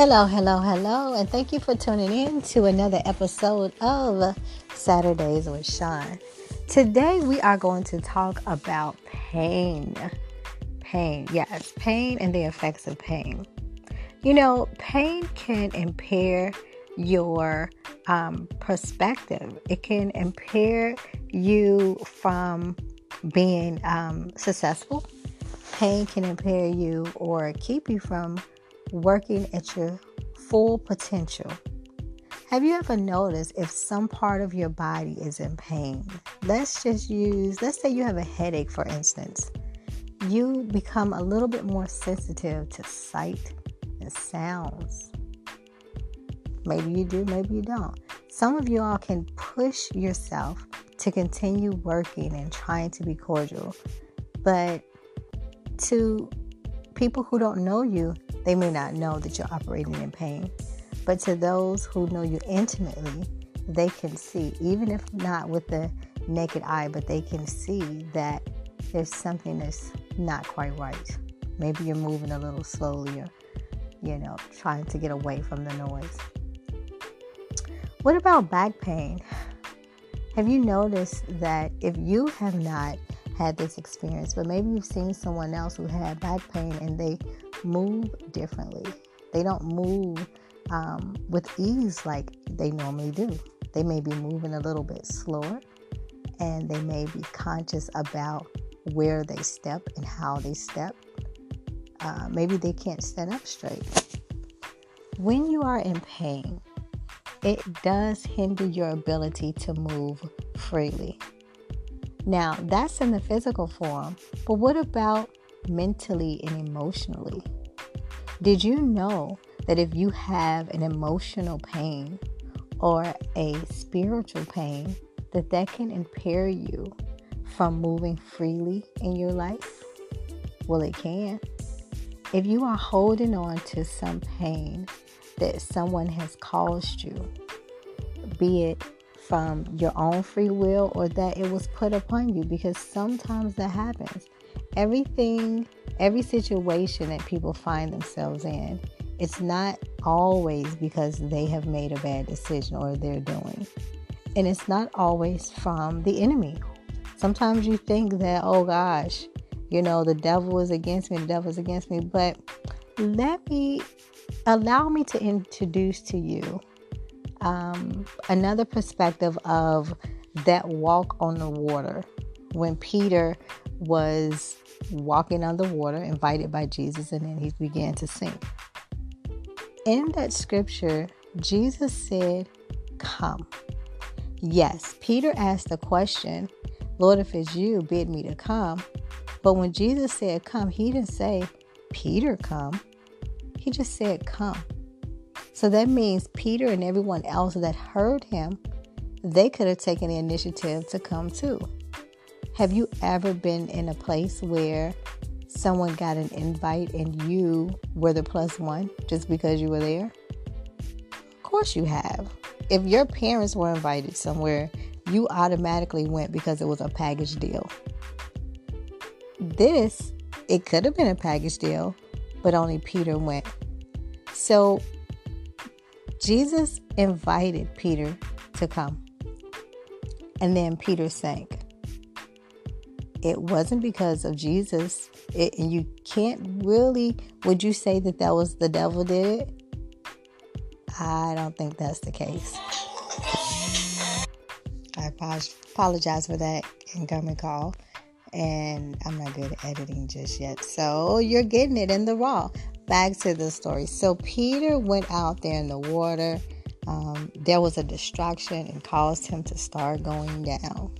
Hello, and thank you for tuning in to another episode of Saturdays with Shaun. Today we are going to talk about pain. Pain and the effects of pain. You know, pain can impair your perspective. It can impair you from being successful. Pain can impair you or keep you from working at your full potential. Have you ever noticed if some part of your body is in pain? Let's say you have a headache, for instance. You become a little bit more sensitive to sight and sounds. Maybe you do, maybe you don't. Some of you all can push yourself to continue working and trying to be cordial. But to people who don't know you, they may not know that you're operating in pain, but to those who know you intimately, they can see, even if not with the naked eye, but they can see that there's something that's not quite right. Maybe you're moving a little slowly, or, trying to get away from the noise. What about back pain? Have you noticed that if you have not had this experience, but maybe you've seen someone else who had back pain and they move differently. They don't move with ease like they normally do. They may be moving a little bit slower, and they may be conscious about where they step and how they step. Maybe they can't stand up straight. When you are in pain, it does hinder your ability to move freely. Now, that's in the physical form, but what about mentally and emotionally? Did you know that if you have an emotional pain or a spiritual pain, that can impair you from moving freely in your life? Well, it can. If you are holding on to some pain that someone has caused you, be it from your own free will or that it was put upon you, because sometimes that happens. Every situation that people find themselves in, it's not always because they have made a bad decision or they're doing. And it's not always from the enemy. Sometimes you think that, oh gosh, the devil is against me, But allow me to introduce to you another perspective of that walk on the water. When Peter was walking on the water, invited by Jesus, and then he began to sink. In that scripture, Jesus said, "Come." Yes, Peter asked the question, "Lord, if it's you, bid me to come." But when Jesus said, "Come," he didn't say, "Peter, come." He just said, "Come." So that means Peter and everyone else that heard him, they could have taken the initiative to come too. Have you ever been in a place where someone got an invite and you were the plus one just because you were there? Of course you have. If your parents were invited somewhere, you automatically went because it was a package deal. It could have been a package deal, but only Peter went. So Jesus invited Peter to come, and then Peter sank. It wasn't because of Jesus. And you can't really, would you say that was the devil did it? I don't think that's the case. I apologize for that incoming call. And I'm not good at editing just yet. So you're getting it in the raw. Back to the story. So Peter went out there in the water. There was a distraction and caused him to start going down.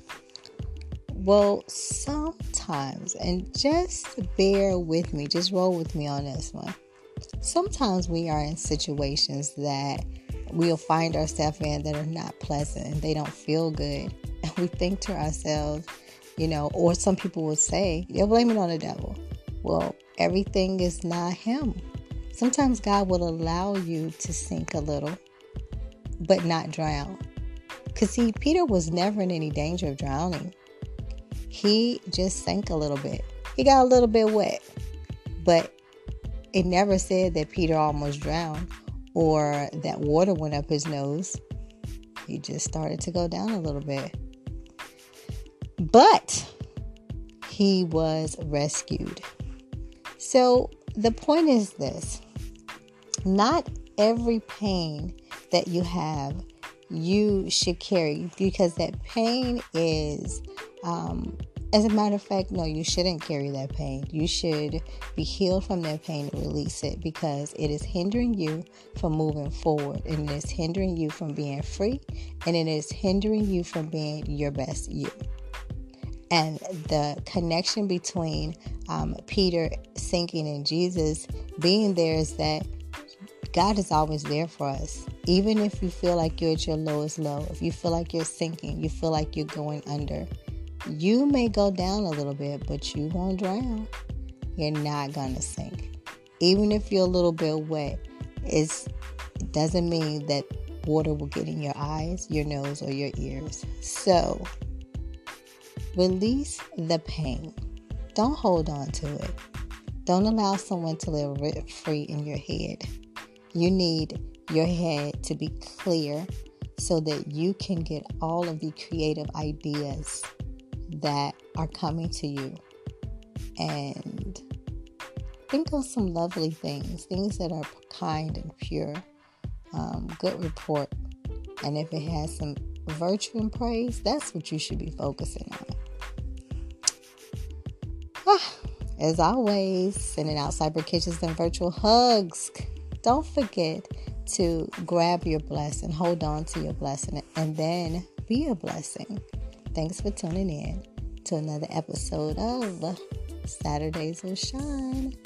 Well, sometimes, and just bear with me, just roll with me on this one. Sometimes we are in situations that we'll find ourselves in that are not pleasant and they don't feel good. And we think to ourselves, or some people will say, "You're blaming on the devil." Well, everything is not him. Sometimes God will allow you to sink a little, but not drown. Because see, Peter was never in any danger of drowning. He just sank a little bit. He got a little bit wet. But it never said that Peter almost drowned or that water went up his nose. He just started to go down a little bit. But he was rescued. So the point is this. Not every pain that you have, you should carry, because that pain is, as a matter of fact, no, you shouldn't carry that pain. You should be healed from that pain and release it, because it is hindering you from moving forward, and it is hindering you from being free, and it is hindering you from being your best you. And the connection between Peter sinking and Jesus being there is that God is always there for us. Even if you feel like you're at your lowest low, if you feel like you're sinking, you feel like you're going under, you may go down a little bit, but you won't drown. You're not going to sink. Even if you're a little bit wet, it doesn't mean that water will get in your eyes, your nose, or your ears. So release the pain. Don't hold on to it. Don't allow someone to live rent-free in your head. You need your head to be clear so that you can get all of the creative ideas that are coming to you. And think of some lovely things, things that are kind and pure, good report. And if it has some virtue and praise, that's what you should be focusing on. As always, sending out cyber kisses and virtual hugs. Don't forget to grab your blessing, hold on to your blessing, and then be a blessing. Thanks for tuning in to another episode of Saturdays with Shaun.